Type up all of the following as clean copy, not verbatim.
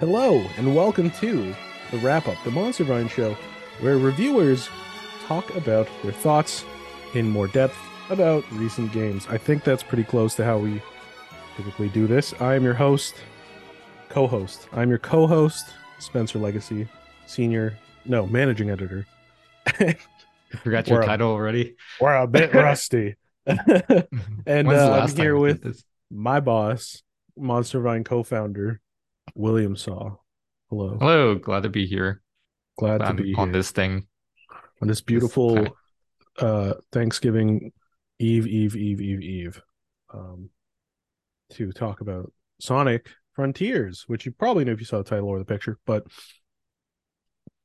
Hello, and welcome to the Wrap Up, the Monster Vine show, where reviewers talk about their thoughts in more depth about recent games. I think that's pretty close to how we typically do this. I am your co-host, Spencer Legacy, managing editor. Forgot your title already. We're a bit rusty. And I'm here with my boss, Monster Vine co-founder, William Saw. Hello. Hello. Glad to be here. Glad to be on this thing. On this beautiful Thanksgiving Eve to talk about Sonic Frontiers, which you probably knew if you saw the title or the picture, but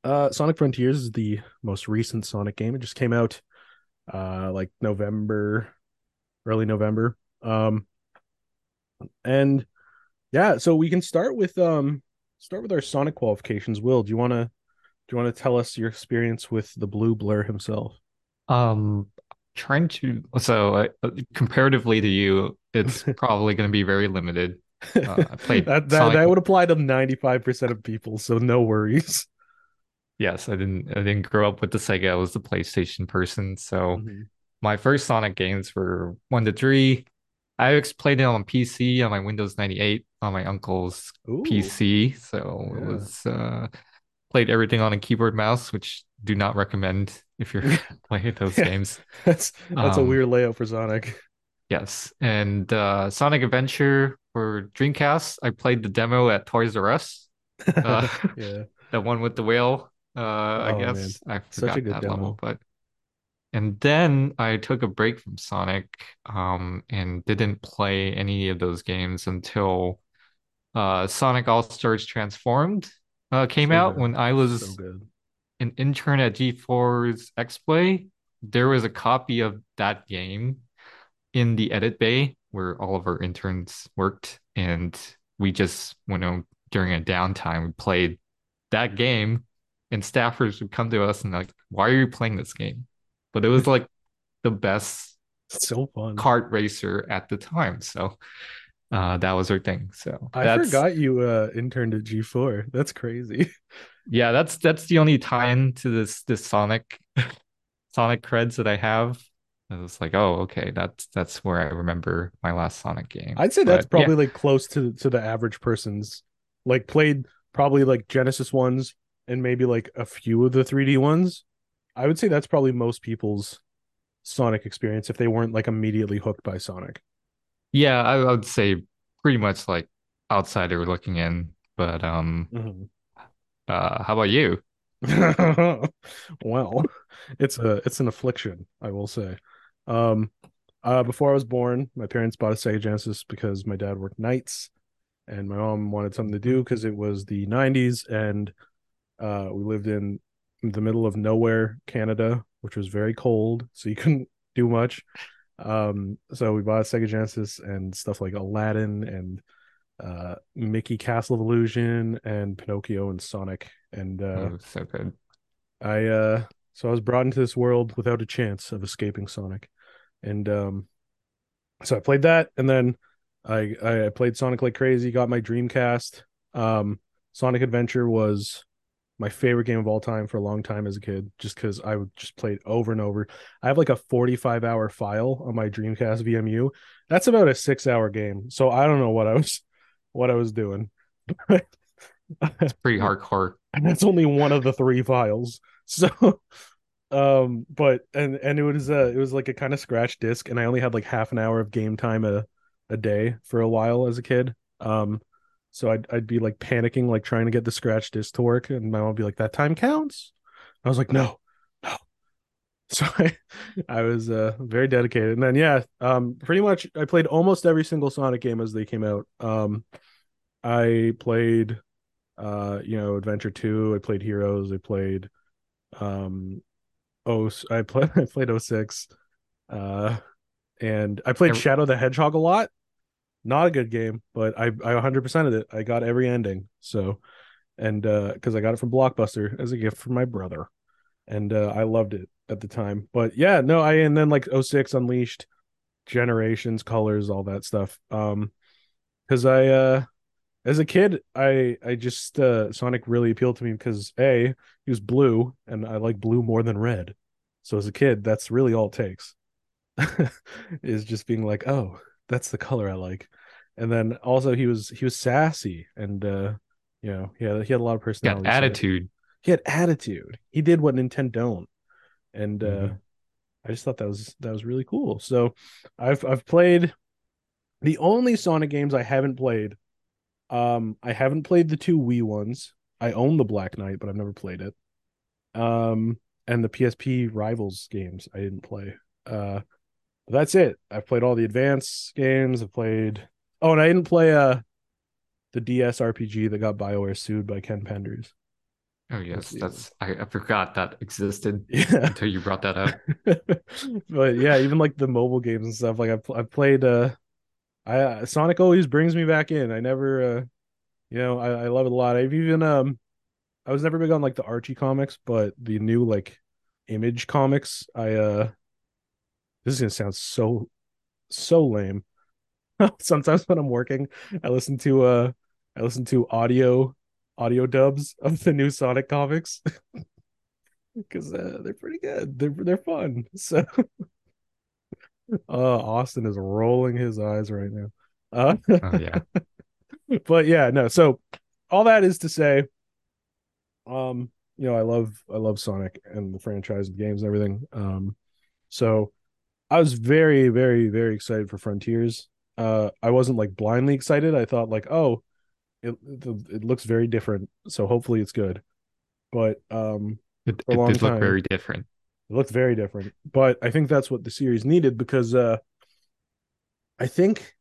Sonic Frontiers is the most recent Sonic game. It just came out like early November. And yeah, so we can start with our Sonic qualifications. Will, do you want to tell us your experience with the Blue Blur himself? Comparatively to you, it's probably going to be very limited. I played that would apply to 95% of people, so no worries. Yes, I didn't grow up with the Sega. I was the PlayStation person, so my first Sonic games were 1 to 3. I played it on PC, on my Windows 98, on my uncle's PC. So yeah. It was played everything on a keyboard mouse, which do not recommend if you're playing those games. That's a weird layout for Sonic. Yes, and Sonic Adventure for Dreamcast. I played the demo at Toys R Us. Yeah, the one with the whale. I guess man. I forgot that demo. Level, but. And then I took a break from Sonic and didn't play any of those games until Sonic All-Stars Transformed came out when I was an intern at G4's X-Play. There was a copy of that game in the edit bay where all of our interns worked. And we just went on during a downtime. We played that game and staffers would come to us and like, why are you playing this game? But it was like the best kart racer at the time. So that was her thing. So I forgot you interned at G4. That's crazy. Yeah, that's the only tie-in to this Sonic creds that I have. I was like, oh, okay, that's where I remember my last Sonic game. I'd say that's probably like close to the average person's. Like played probably like Genesis ones and maybe like a few of the 3D ones. I would say that's probably most people's Sonic experience if they weren't like immediately hooked by Sonic. Yeah, I would say pretty much like outsider looking in. But how about you? Well, it's an affliction, I will say. Before I was born, my parents bought a Sega Genesis because my dad worked nights, and my mom wanted something to do because it was the 90s, and we lived in the middle of nowhere, Canada, which was very cold, so you couldn't do much. So we bought a Sega Genesis and stuff like Aladdin and Mickey Castle of Illusion and Pinocchio and Sonic. And so good. I was brought into this world without a chance of escaping Sonic, and so I played that, and then I played Sonic like crazy. Got my Dreamcast. Sonic Adventure was my favorite game of all time for a long time as a kid, just because I would just play it over and over. I have like a 45-hour file on my Dreamcast VMU. That's about a 6-hour game. So I don't know what I was doing. It's pretty hardcore. And that's only one of the 3 files. So, but it was like a kind of scratch disc, and I only had like half an hour of game time a day for a while as a kid. So I'd be like panicking, like trying to get the scratch disc to work, and my mom would be like, "That time counts." I was like, "No." So I was very dedicated, and then pretty much I played almost every single Sonic game as they came out. I played, Adventure 2. I played Heroes. I played, I played 06, and I played Shadow the Hedgehog a lot. Not a good game, but I 100%ed it. I got every ending. So, and because I got it from Blockbuster as a gift from my brother, and I loved it at the time. But yeah, no, and then like 06 Unleashed, Generations, Colors, all that stuff. Because As a kid, I just Sonic really appealed to me because A, he was blue, and I like blue more than red. So as a kid, that's really all it takes, is just being like, oh, that's the color I like. And then also he was sassy, and you know, he had a lot of personality. Got attitude. He had attitude. He did what Nintendo don't, and I just thought that was really cool. So I've played the only Sonic games I haven't played. I haven't played the two Wii ones. I own the Black Knight, but I've never played it. And the PSP Rivals games I didn't play. That's it. I've played all the Advance games. I've played. Oh, and I didn't play the DS RPG that got BioWare sued by Ken Penders. Oh yes, I forgot that existed until you brought that up. But yeah, even like the mobile games and stuff. Like I've played. Sonic always brings me back in. I never, I love it a lot. I've even I was never big on like the Archie comics, but the new like Image comics. This is gonna sound so lame. Sometimes when I'm working, I listen to audio dubs of the new Sonic comics because they're pretty good. They're fun. So. Austin is rolling his eyes right now. Oh, yeah. But yeah, no. So all that is to say, I love Sonic and the franchise and games and everything. So I was very, very, very excited for Frontiers. I wasn't like blindly excited. I thought like, oh, it looks very different, so hopefully it's good. But it did look very different. It looked very different, but I think that's what the series needed because I think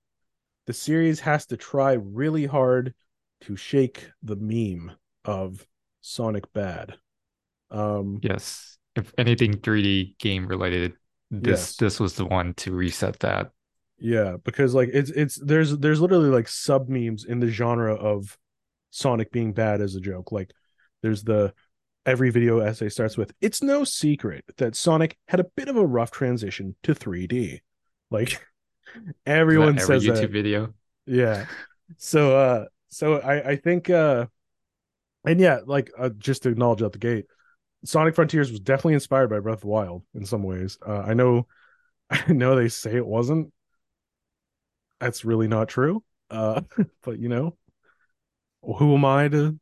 the series has to try really hard to shake the meme of Sonic bad. Yes, if anything 3D game related, this was the one to reset that. Yeah, because like it's there's literally like sub memes in the genre of Sonic being bad as a joke. Like there's the every video essay starts with, it's no secret that Sonic had a bit of a rough transition to 3D. Like everyone says that. Every YouTube video. Yeah. So I think, and yeah, like just to acknowledge out the gate, Sonic Frontiers was definitely inspired by Breath of the Wild in some ways. I know they say it wasn't. That's really not true. But you know, who am I to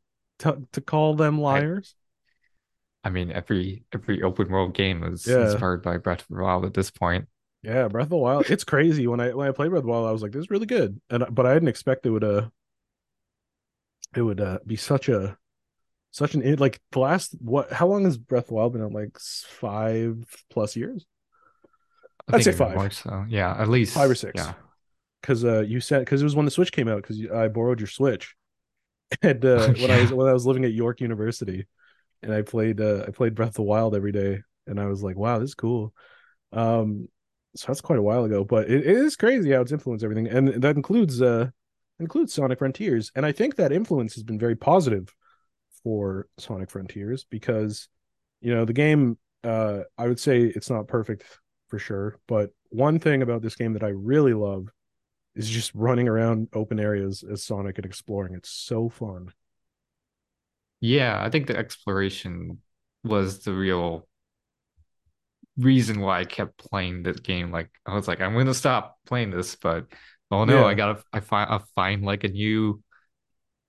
call them liars? I mean, every open world game is inspired by Breath of the Wild at this point. Yeah, Breath of the Wild. It's crazy. When I played Breath of the Wild, I was like, "This is really good," but I didn't expect it would be such an like the last what? How long has Breath of the Wild been out? Like 5+ years? I'd say 5. More so. Yeah, at least 5 or 6. Yeah, because it was when the Switch came out. Because I borrowed your Switch, and when I was living at York University. And I played Breath of the Wild every day, and I was like, "Wow, this is cool." So that's quite a while ago, but it is crazy how it's influenced everything, and that includes Sonic Frontiers. And I think that influence has been very positive for Sonic Frontiers because, you know, the game. I would say it's not perfect for sure, but one thing about this game that I really love is just running around open areas as Sonic and exploring. It's so fun. Yeah, I think the exploration was the real reason why I kept playing this game. Like I was like, I'm going to stop playing this, but oh no, yeah. I find like a new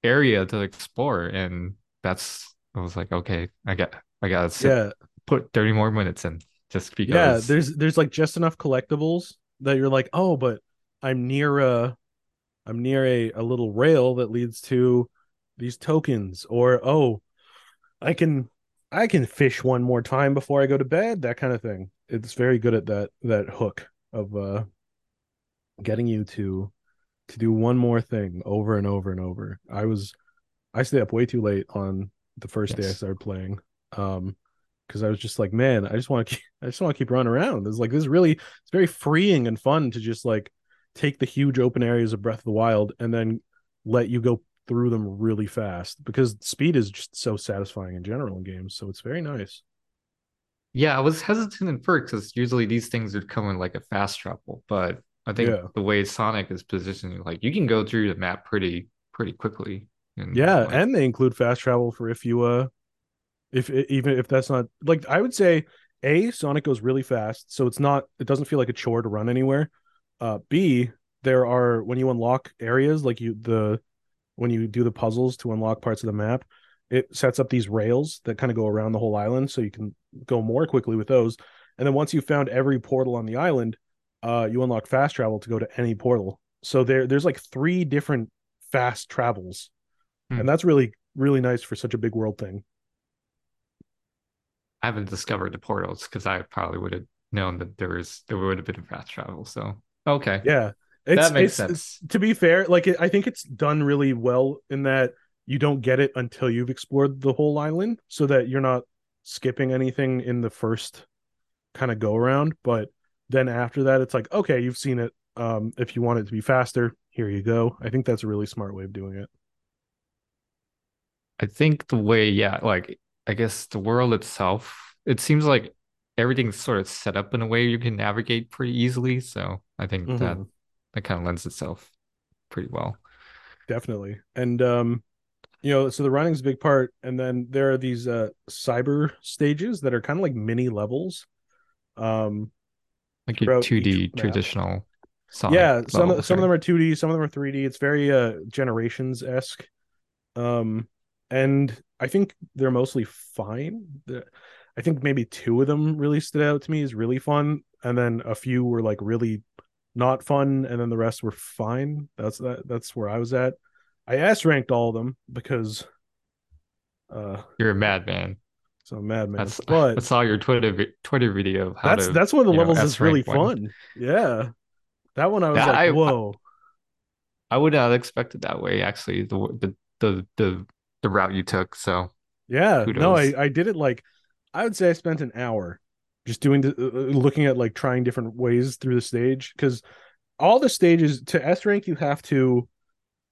area to explore, and I was like, okay, I gotta put 30 more minutes in just because. Yeah, there's like just enough collectibles that you're like, oh, but I'm near a little rail that leads to these tokens, or I can fish one more time before I go to bed, that kind of thing. It's very good at that hook of getting you to do one more thing over and over and over. I stayed up way too late on the first day I started playing because I was just like, man, I just want to keep running around. It's like this really, it's very freeing and fun to just like take the huge open areas of Breath of the Wild and then let you go through them really fast, because speed is just so satisfying in general in games, so it's very nice. Yeah, I was hesitant at first because usually these things would come in like a fast travel, but I think the way Sonic is positioned, like you can go through the map pretty pretty quickly. And yeah, like, and they include fast travel for if you if that's not, like, I would say A, Sonic goes really fast, so it doesn't feel like a chore to run anywhere. B, there are, when you unlock areas, like when you do the puzzles to unlock parts of the map, it sets up these rails that kind of go around the whole island, so you can go more quickly with those. And then once you've found every portal on the island, you unlock fast travel to go to any portal. So there's like 3 different fast travels. Mm. And that's really, really nice for such a big world thing. I haven't discovered the portals because I probably would have known that there would have been fast travel. So, okay. Yeah. That makes sense. To be fair, like, I think it's done really well in that you don't get it until you've explored the whole island, so that you're not skipping anything in the first kind of go around. But then after that, it's like, okay, you've seen it. If you want it to be faster, here you go. I think that's a really smart way of doing it. I think the way, yeah, like, I guess the world itself, it seems like everything's sort of set up in a way you can navigate pretty easily. So I think that kind of lends itself pretty well. Definitely. And, so the running's a big part. And then there are these cyber stages that are kind of like mini levels. Like your 2D traditional Sonic. Yeah, some of them are 2D, some of them are 3D. It's very Generations-esque. And I think they're mostly fine. I think maybe 2 of them really stood out to me as really fun, and then a few were like really not fun, and then the rest were fine. That's where I was at. I S-ranked all of them because you're a madman. So I'm mad, man. I saw your Twitter video of how that's one of the levels that's really fun. Yeah. That one I was whoa. I would not expect it that way, actually, the route you took. So yeah. Kudos. No, I did it like, I would say I spent an hour just doing looking at, like, trying different ways through the stage, because all the stages to S rank you have to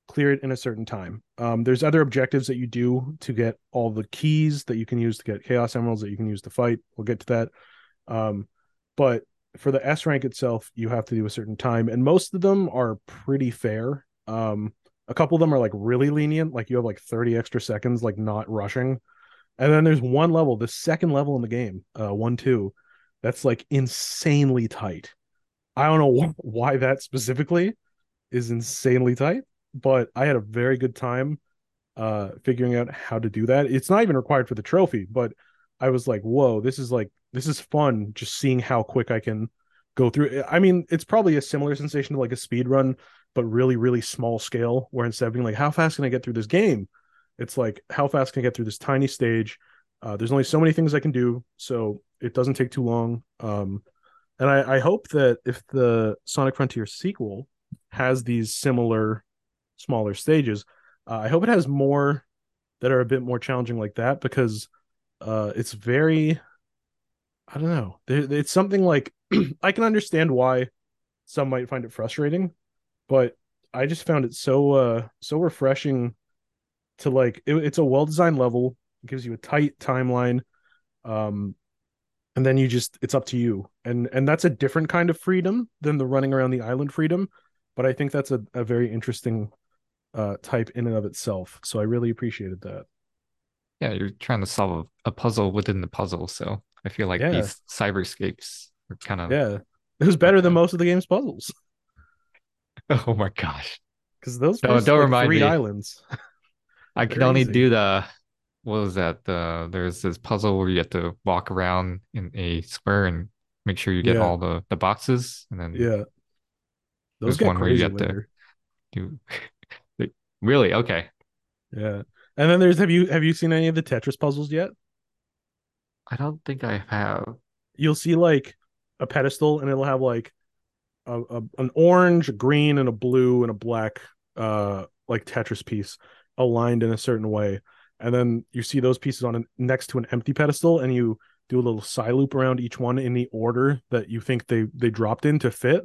clear it in a certain time. There's other objectives that you do to get all the keys that you can use to get Chaos Emeralds that you can use to fight. We'll get to that. But for the S rank itself, you have to do a certain time, and most of them are pretty fair. A couple of them are like really lenient, like you have like 30 extra seconds, like not rushing. And then there's one level, the second level in the game, 1-2, that's like insanely tight. I don't know why that specifically is insanely tight, but I had a very good time figuring out how to do that. It's not even required for the trophy, but I was like, whoa, this is fun, just seeing how quick I can go through. I mean, it's probably a similar sensation to like a speed run, but really, really small scale, where instead of being like, how fast can I get through this game? It's like, how fast can I get through this tiny stage? There's only so many things I can do, so it doesn't take too long. And I hope that if the Sonic Frontiers sequel has these similar smaller stages, I hope it has more that are a bit more challenging like that, because it's very, I don't know, it's something like I can understand why some might find it frustrating, but I just found it so refreshing to, like, it's a well-designed level. It gives you a tight timeline, and then it's up to you, and that's a different kind of freedom than the running around the island freedom, but I think that's a very interesting type in and of itself. So I really appreciated that. Yeah, you're trying to solve a puzzle within the puzzle. So I feel like these cyberscapes are kind of It was better than most of the game's puzzles. Oh my gosh! Because those don't remind 3 me. Islands. I could only do there's this puzzle where you have to walk around in a square and make sure you get all the boxes, and then those get one crazy where you have to do. Really? Okay. Yeah. And then there's have you seen any of the Tetris puzzles yet? I don't think I have. You'll see like a pedestal, and it'll have like an orange, a green, and a blue and a black like Tetris piece aligned in a certain way. And then you see those pieces next to an empty pedestal, and you do a little side loop around each one in the order that you think they dropped in to fit.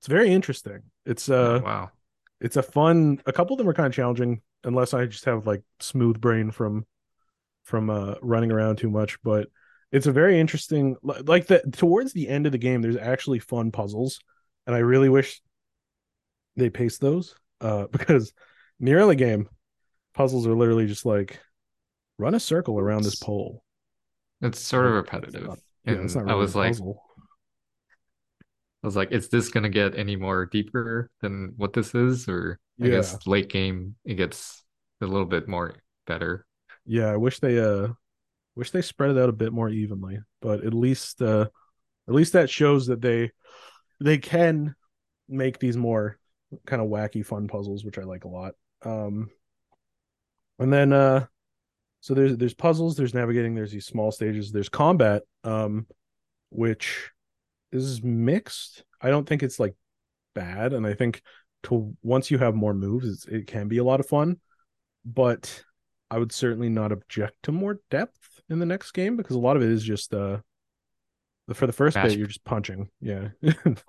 It's very interesting. It's wow. It's a couple of them are kind of challenging, unless I just have like smooth brain from running around too much. But it's a very interesting, like, that towards the end of the game, there's actually fun puzzles, and I really wish they paced those because In the early game, puzzles are literally just like, run a circle around this pole. It's sort of repetitive. It's not really a puzzle. I was like, is this going to get any more deeper than what this is? Or I guess late game, it gets a little bit more better. Yeah, I wish they spread it out a bit more evenly, but at least that shows that they can make these more kind of wacky, fun puzzles, which I like a lot. And then, so there's puzzles, there's navigating, there's these small stages, there's combat, which is mixed. I don't think it's like bad, and I think once you have more moves, it can be a lot of fun. But I would certainly not object to more depth in the next game, because a lot of it is just for the first bit you're just punching. Yeah,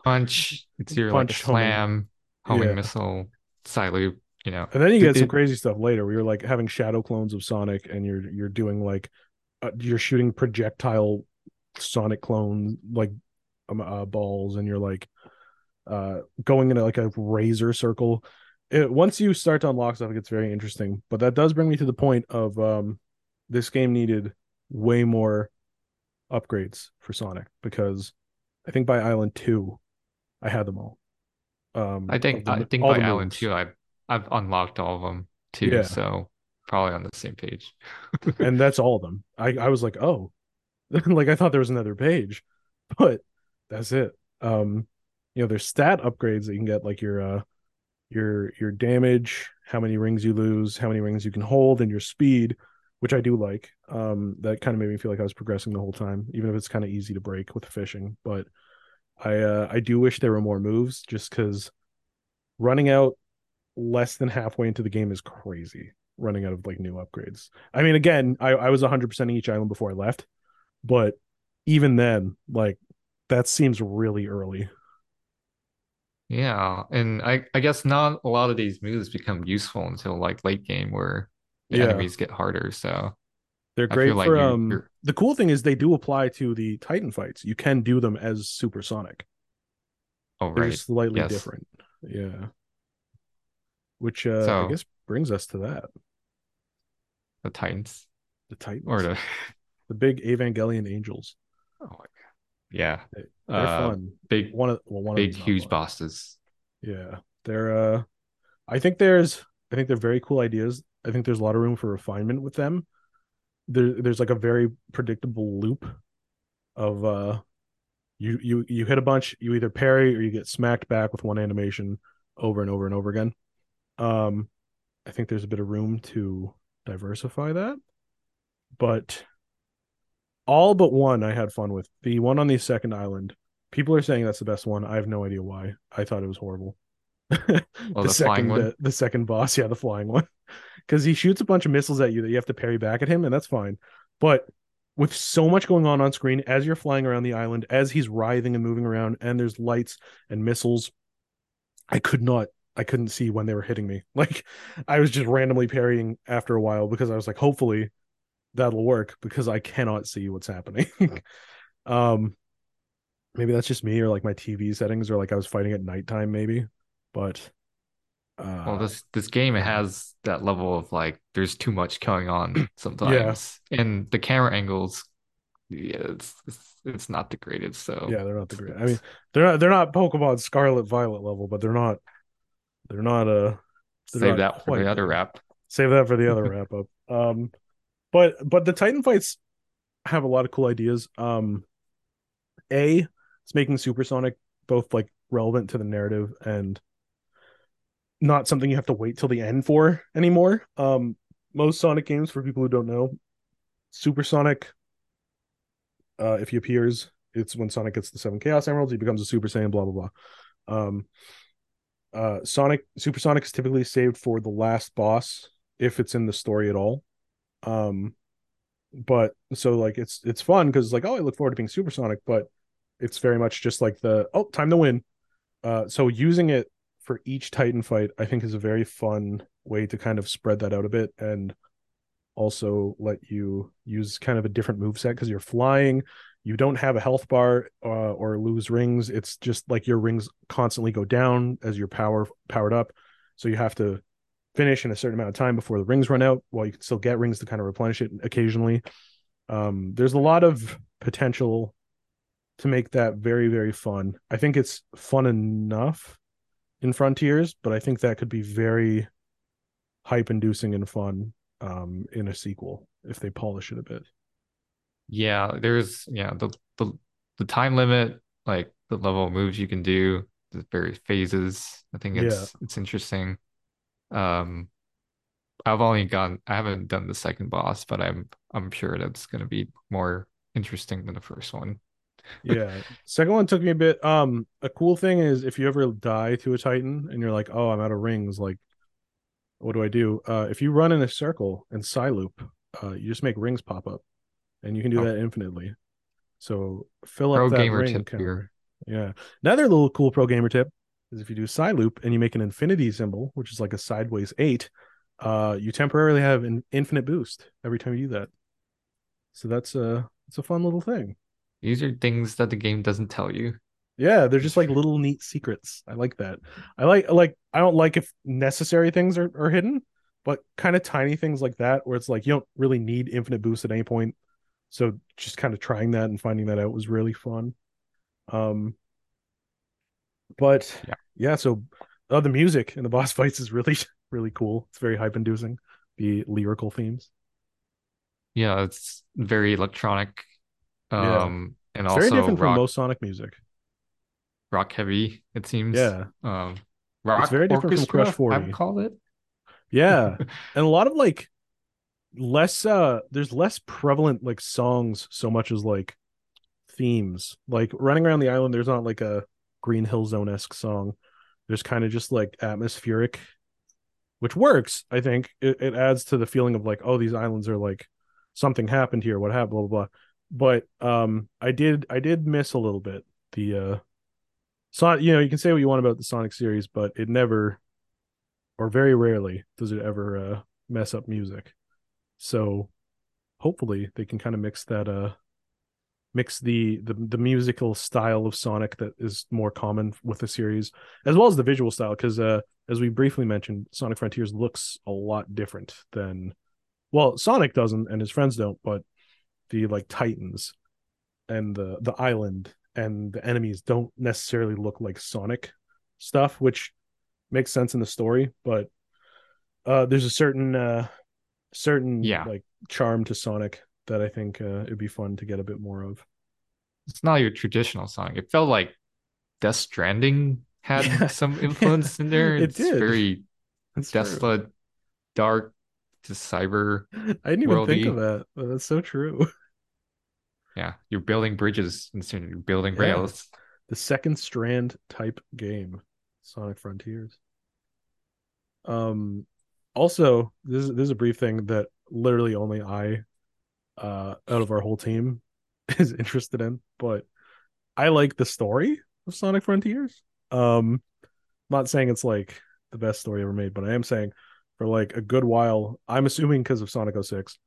punch. It's your punch, like slam, homing missile, side loop. You know, and then you get some crazy stuff later where you're like having shadow clones of Sonic, and you're doing like you're shooting projectile Sonic clones like. Balls, and you're like going into like a razor circle. Once you start to unlock stuff, it gets very interesting. But that does bring me to the point of this game needed way more upgrades for Sonic, because I think by Island 2 I had them all. I think by Island 2 I've unlocked all of them too. Yeah. So probably on the same page. And that's all of them. I was like, oh, like I thought there was another page, but that's it. There's stat upgrades that you can get, like your damage, how many rings you lose, how many rings you can hold, and your speed, which I do like. That kind of made me feel like I was progressing the whole time, even if it's kind of easy to break with fishing. But I do wish there were more moves, just because running out less than halfway into the game is crazy. Running out of like new upgrades. I mean, again, I was 100%ing each island before I left, but even then, like. That seems really early. Yeah, and I guess not a lot of these moves become useful until like late game, where the enemies get harder. So they're great for. The cool thing is they do apply to the Titan fights. You can do them as Supersonic. Oh, right. They're slightly different. Yeah. Which I guess brings us to that. The Titans, or the big Evangelion angels. Oh my God. Yeah, they're fun. Big one of huge bosses. Yeah, they're. I think they're very cool ideas. I think there's a lot of room for refinement with them. There's like a very predictable loop of you hit a bunch, you either parry or you get smacked back with one animation over and over and over again. I think there's a bit of room to diversify that, but. All but one I had fun with. The one on the second island, people are saying that's the best one. I have no idea why. I thought it was horrible. The second boss, the flying one. Because he shoots a bunch of missiles at you that you have to parry back at him, and that's fine. But with so much going on screen, as you're flying around the island, as he's writhing and moving around, and there's lights and missiles, I couldn't see when they were hitting me. Like, I was just randomly parrying after a while, because I was like, hopefully that'll work, because I cannot see what's happening. Maybe that's just me, or like my TV settings, or like I was fighting at nighttime maybe, but well, this game has that level of like there's too much going on sometimes. And the camera angles, it's not the greatest. So yeah, they're not the greatest. I mean, they're not Pokemon Scarlet Violet level, but they're not save that for the other wrap up. But the Titan fights have a lot of cool ideas. It's making Supersonic both like relevant to the narrative and not something you have to wait till the end for anymore. Most Sonic games, for people who don't know, Supersonic, if he appears, it's when Sonic gets the 7 Chaos Emeralds, he becomes a Super Saiyan, blah blah blah. Supersonic is typically saved for the last boss, if it's in the story at all. But so like it's fun, because it's like, oh, I look forward to being Supersonic, but it's very much just like the time to win. So using it for each Titan fight, I think, is a very fun way to kind of spread that out a bit, and also let you use kind of a different moveset, because you're flying, you don't have a health bar or lose rings. It's just like your rings constantly go down as you're powered up, so you have to finish in a certain amount of time before the rings run out, while you can still get rings to kind of replenish it occasionally. There's a lot of potential to make that very, very fun. I think it's fun enough in Frontiers, but I think that could be very hype-inducing and fun in a sequel if they polish it a bit. Yeah, there's the time limit, like the level of moves you can do, the various phases. I think it's interesting. I haven't done the second boss, but I'm sure that's going to be more interesting than the first one. Yeah, second one took me a bit. A cool thing is if you ever die to a Titan and you're like, oh, I'm out of rings, like, what do I do? If you run in a circle and Psyloop, you just make rings pop up, and you can do that infinitely. So fill up that ring counter. Yeah. Another little cool pro gamer tip is if you do Psyloop and you make an infinity symbol, which is like a sideways 8, you temporarily have an infinite boost every time you do that. So that's it's a fun little thing. These are things that the game doesn't tell you. Yeah, they're just like little neat secrets. I like that. I don't like if necessary things are hidden, but kind of tiny things like that where it's like you don't really need infinite boost at any point. So just kind of trying that and finding that out was really fun. So the music in the boss fights is really, really cool. It's very hype-inducing, the lyrical themes. Yeah, it's very electronic. And it's also very different from most Sonic music. Rock heavy, it seems. Yeah. Rock it's very different from Crush 40. I would call it. Yeah. And a lot of like less there's less prevalent like songs so much as like themes. Like running around the island, there's not like a Green Hill Zone-esque song. There's kind of just like atmospheric, which works, I think. It adds to the feeling of like, oh, these islands are like something happened here, what happened, blah blah blah. But I did miss a little bit the Sonic, you can say what you want about the Sonic series, but it never, or very rarely, does it ever mess up music. So hopefully they can kind of mix that, mix the musical style of Sonic that is more common with the series, as well as the visual style. Because as we briefly mentioned, Sonic Frontiers looks a lot different than, well, Sonic doesn't and his friends don't, but the like Titans and the island and the enemies don't necessarily look like Sonic stuff, which makes sense in the story. But there's a certain like charm to Sonic that I think it'd be fun to get a bit more of. It's not your traditional Sonic. It felt like Death Stranding had some influence in there. It did. Very desolate, dark, to cyber. I didn't even think of that. But that's so true. Yeah, you're building bridges instead of building rails. The second strand type game, Sonic Frontiers. Also, this is a brief thing that literally only I, out of our whole team, is interested in. But I like the story of Sonic Frontiers. Not saying it's like the best story ever made, but I am saying for like a good while, I'm assuming because of Sonic 06,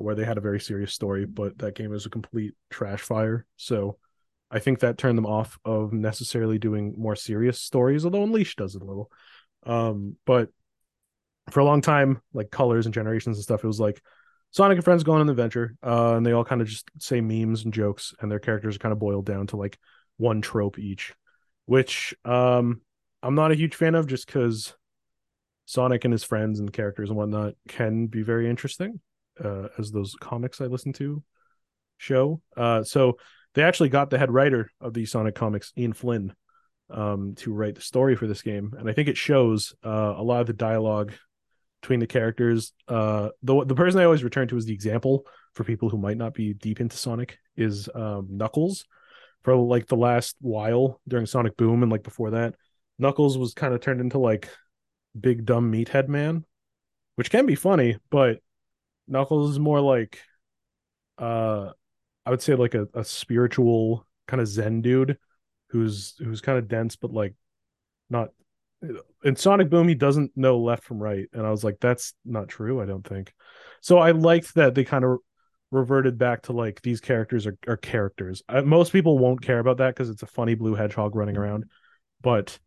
where they had a very serious story, but that game is a complete trash fire. So I think that turned them off of necessarily doing more serious stories, although Unleashed does it a little. But for a long time, like Colors and Generations and stuff, it was like Sonic and friends going on an adventure, and they all kind of just say memes and jokes, and their characters are kind of boiled down to like one trope each, which I'm not a huge fan of, just because Sonic and his friends and characters and whatnot can be very interesting, as those comics I listen to show. So they actually got the head writer of the Sonic comics, Ian Flynn, to write the story for this game, and I think it shows. A lot of the dialogue between the characters, the person I always return to as the example for people who might not be deep into Sonic is Knuckles. For like the last while during Sonic Boom and like before that, Knuckles was kind of turned into like big dumb meathead man, which can be funny, but Knuckles is more like I would say like a spiritual kind of Zen dude who's kind of dense, but like not. In Sonic Boom, he doesn't know left from right, and I was like, that's not true, I don't think. So I liked that they kind of reverted back to like these characters are characters. Most people won't care about that because it's a funny blue hedgehog running around, but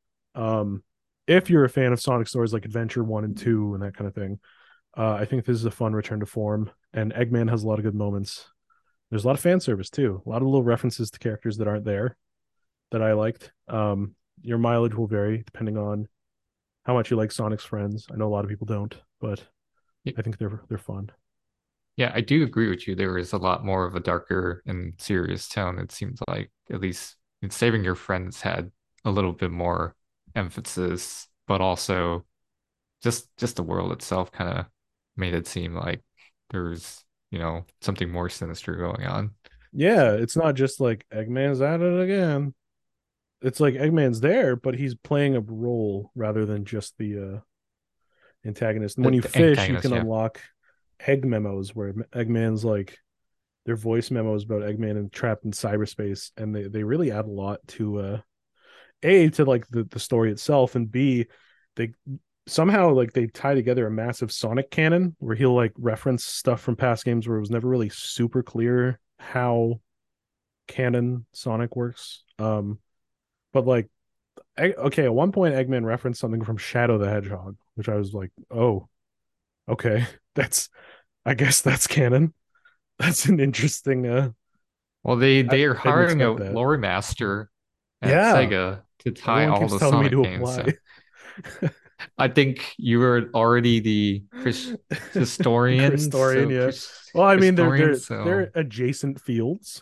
if you're a fan of Sonic stories like Adventure 1 and 2 and that kind of thing, I think this is a fun return to form. And Eggman has a lot of good moments. There's a lot of fan service, too. A lot of little references to characters that aren't there that I liked. Your mileage will vary depending on how much you like Sonic's friends. I know a lot of people don't, but I think they're fun. Yeah, I do agree with you. There is a lot more of a darker and serious tone, it seems like. At least in Saving Your Friends had a little bit more emphasis, but also just the world itself kind of made it seem like there's, you know, something more sinister going on. Yeah, it's not just like Eggman's at it again. It's like Eggman's there, but he's playing a role rather than just the antagonist. And when you fish, you can unlock egg memos where Eggman's like, their voice memos about Eggman and trapped in cyberspace. And they really add a lot to, A, to like the story itself, and B, they somehow like they tie together a massive Sonic canon where he'll like reference stuff from past games where it was never really super clear how canon Sonic works. But like, okay, at one point Eggman referenced something from Shadow the Hedgehog, which I was like, oh, okay, I guess that's canon. That's an interesting. Well, they are hiring a lore master at Sega to tie all the Sonic games. So. I think you were already the historian. Well, I mean, they're adjacent fields.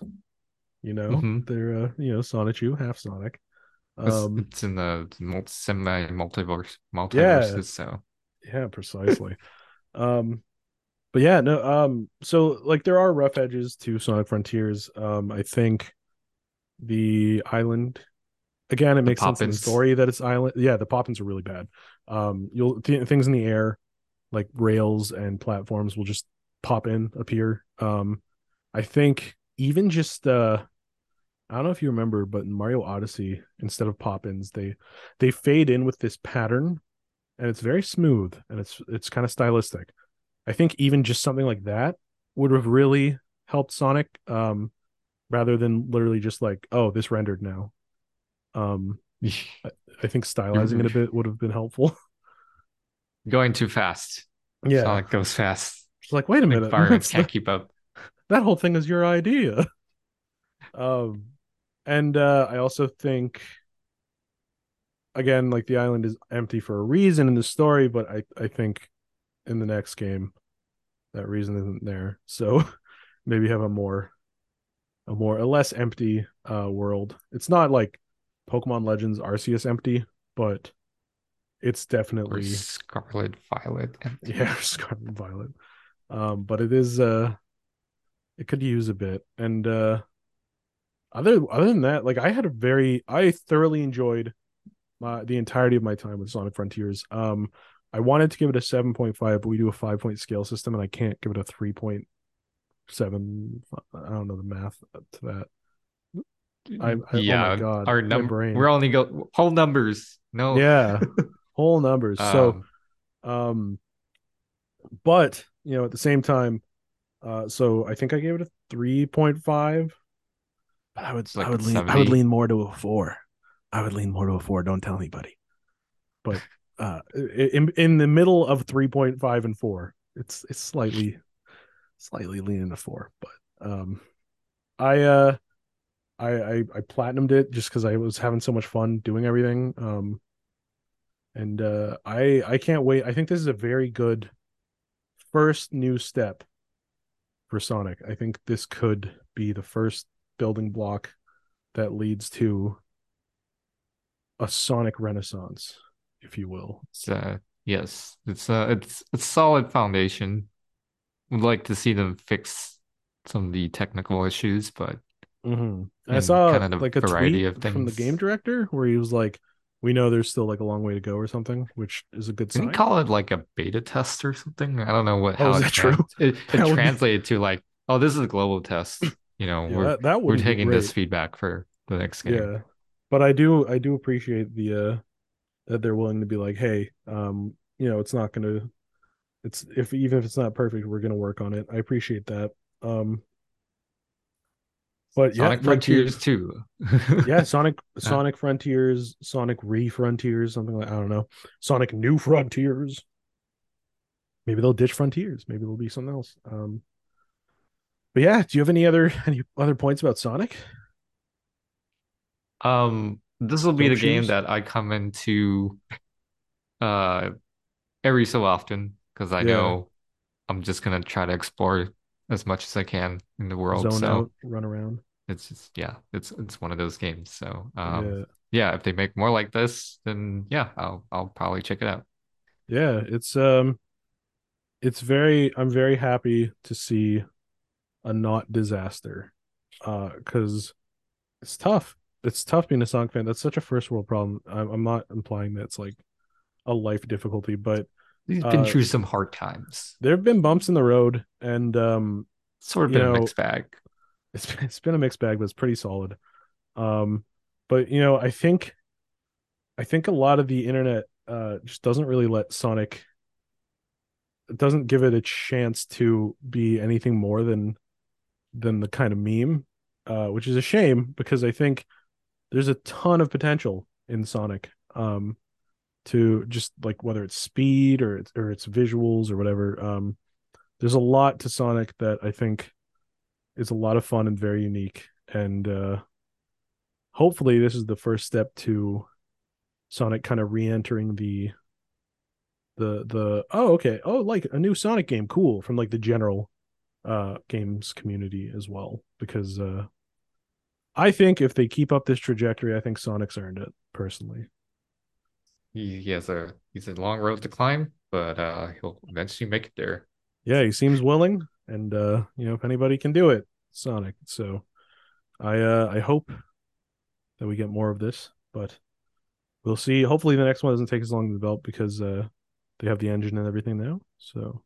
You know, they're you know, Sonic U, half Sonic. It's in the multiverse. Yeah. So. Yeah, precisely. But yeah, no. So like, there are rough edges to Sonic Frontiers. I think the island. Again, it makes sense in the story that it's island. Yeah, the Poppins are really bad. You'll things in the air, like rails and platforms, will just appear. I think even just I don't know if you remember, but in Mario Odyssey, instead of Poppins, they fade in with this pattern, and it's very smooth and it's kind of stylistic. I think even just something like that would have really helped Sonic, rather than literally just like, oh, this rendered now. I think stylizing it a bit would have been helpful. Going too fast. Yeah. Sonic goes fast. It's like, wait a minute. Environments can't keep up. That whole thing is your idea. And I also think, again, like the island is empty for a reason in the story, but I think in the next game, that reason isn't there. So maybe have a less empty world. It's not like Pokemon Legends Arceus empty, but it's definitely Scarlet Violet empty. Yeah, Scarlet Violet. But it is it could use a bit. And other than that, like I thoroughly enjoyed the entirety of my time with Sonic Frontiers. I wanted to give it a 7.5, but we do a 5-point scale system and I can't give it a 3.7. I don't know the math to that. Oh my God, our number. We're only go whole numbers. No, yeah, whole numbers. But you know, at the same time, so I think I gave it a 3.5. But I would lean more to a 4. I would lean more to a 4. Don't tell anybody. But in the middle of 3.5 and 4, it's slightly leaning to 4. But I platinumed it just because I was having so much fun doing everything. I can't wait. I think this is a very good first new step for Sonic. I think this could be the first building block that leads to a Sonic Renaissance, if you will. Yes, it's a solid foundation. Would like to see them fix some of the technical issues, but. I saw kind of like a tweet of from the game director where he was like, we know there's still like a long way to go or something, which is a good sign. Didn't he call it like a beta test or something? I don't know how is that true? It translated to like, oh, this is a global test. You know, we're taking this feedback for the next game. Yeah, but I do appreciate the that they're willing to be like, hey, you know, even if it's not perfect, we're gonna work on it. I appreciate that. But yeah, Sonic Frontiers 2. Yeah, Sonic Frontiers, Sonic Re-Frontiers, something like, I don't know. Sonic New Frontiers. Maybe they'll ditch Frontiers. Maybe it'll be something else. But yeah, do you have any other points about Sonic? This will be the game that I come into every so often, because I know I'm just gonna try to explore as much as I can in the world. Zone out, run around. It's just it's one of those games. So if they make more like this, then I'll probably check it out. Yeah, I'm very happy to see a not disaster, because it's tough. It's tough being a Sonic fan. That's such a first world problem. I'm not implying that it's like a life difficulty, but you've been through some hard times. There have been bumps in the road, and sort of been a mixed bag. It's been a mixed bag, but it's pretty solid. But I think a lot of the internet just doesn't really let Sonic. It doesn't give it a chance to be anything more than the kind of meme, which is a shame, because I think there's a ton of potential in Sonic. To just like whether it's speed or it's visuals or whatever, there's a lot to Sonic that I think is a lot of fun and very unique. And hopefully, this is the first step to Sonic kind of re-entering like a new Sonic game, cool, from like the general games community as well. Because I think if they keep up this trajectory, I think Sonic's earned it personally. He's a long road to climb, but he'll eventually make it there. Yeah, he seems willing, and if anybody can do it, Sonic. So I hope that we get more of this, but we'll see. Hopefully the next one doesn't take as long to develop, because they have the engine and everything now. So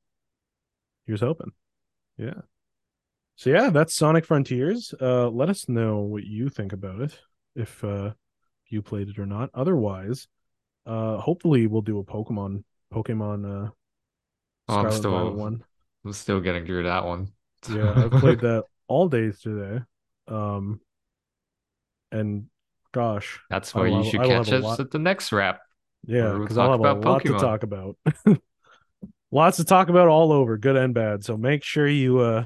here's hoping. Yeah. So yeah, that's Sonic Frontiers. Let us know what you think about it, if you played it or not. Otherwise, hopefully we'll do a Pokemon Scarlet Violet one. I'm still getting through that one. Yeah, I played that all day today. And gosh, that's why you should catch us at the next wrap. Yeah, because I'll have a lot to talk about. Lots to talk about all over, good and bad. So make sure you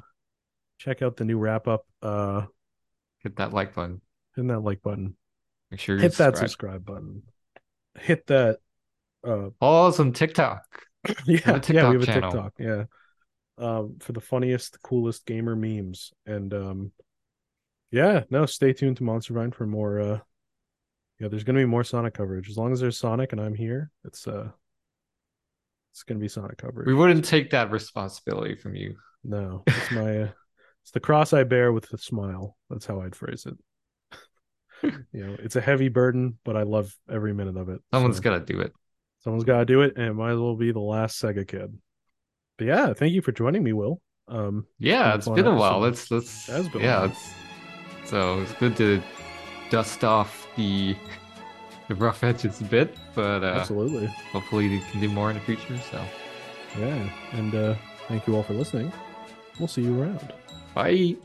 check out the new wrap up. Hit that like button. Hit that like button. Make sure you hit that subscribe button. Hit that awesome TikTok. Yeah, we have a channel. TikTok. Yeah. For the funniest, coolest gamer memes. And stay tuned to Monster Vine for more there's gonna be more Sonic coverage. As long as there's Sonic and I'm here, it's gonna be Sonic coverage. We wouldn't take that responsibility from you. No, it's my it's the cross I bear with a smile. That's how I'd phrase it. It's a heavy burden, but I love every minute of it. Someone's got to do it, and it might as well be the last Sega kid. But yeah, thank you for joining me, Will. It's been a while. So it's good to dust off the rough edges a bit, but absolutely. Hopefully, we can do more in the future. So yeah, and thank you all for listening. We'll see you around. Bye.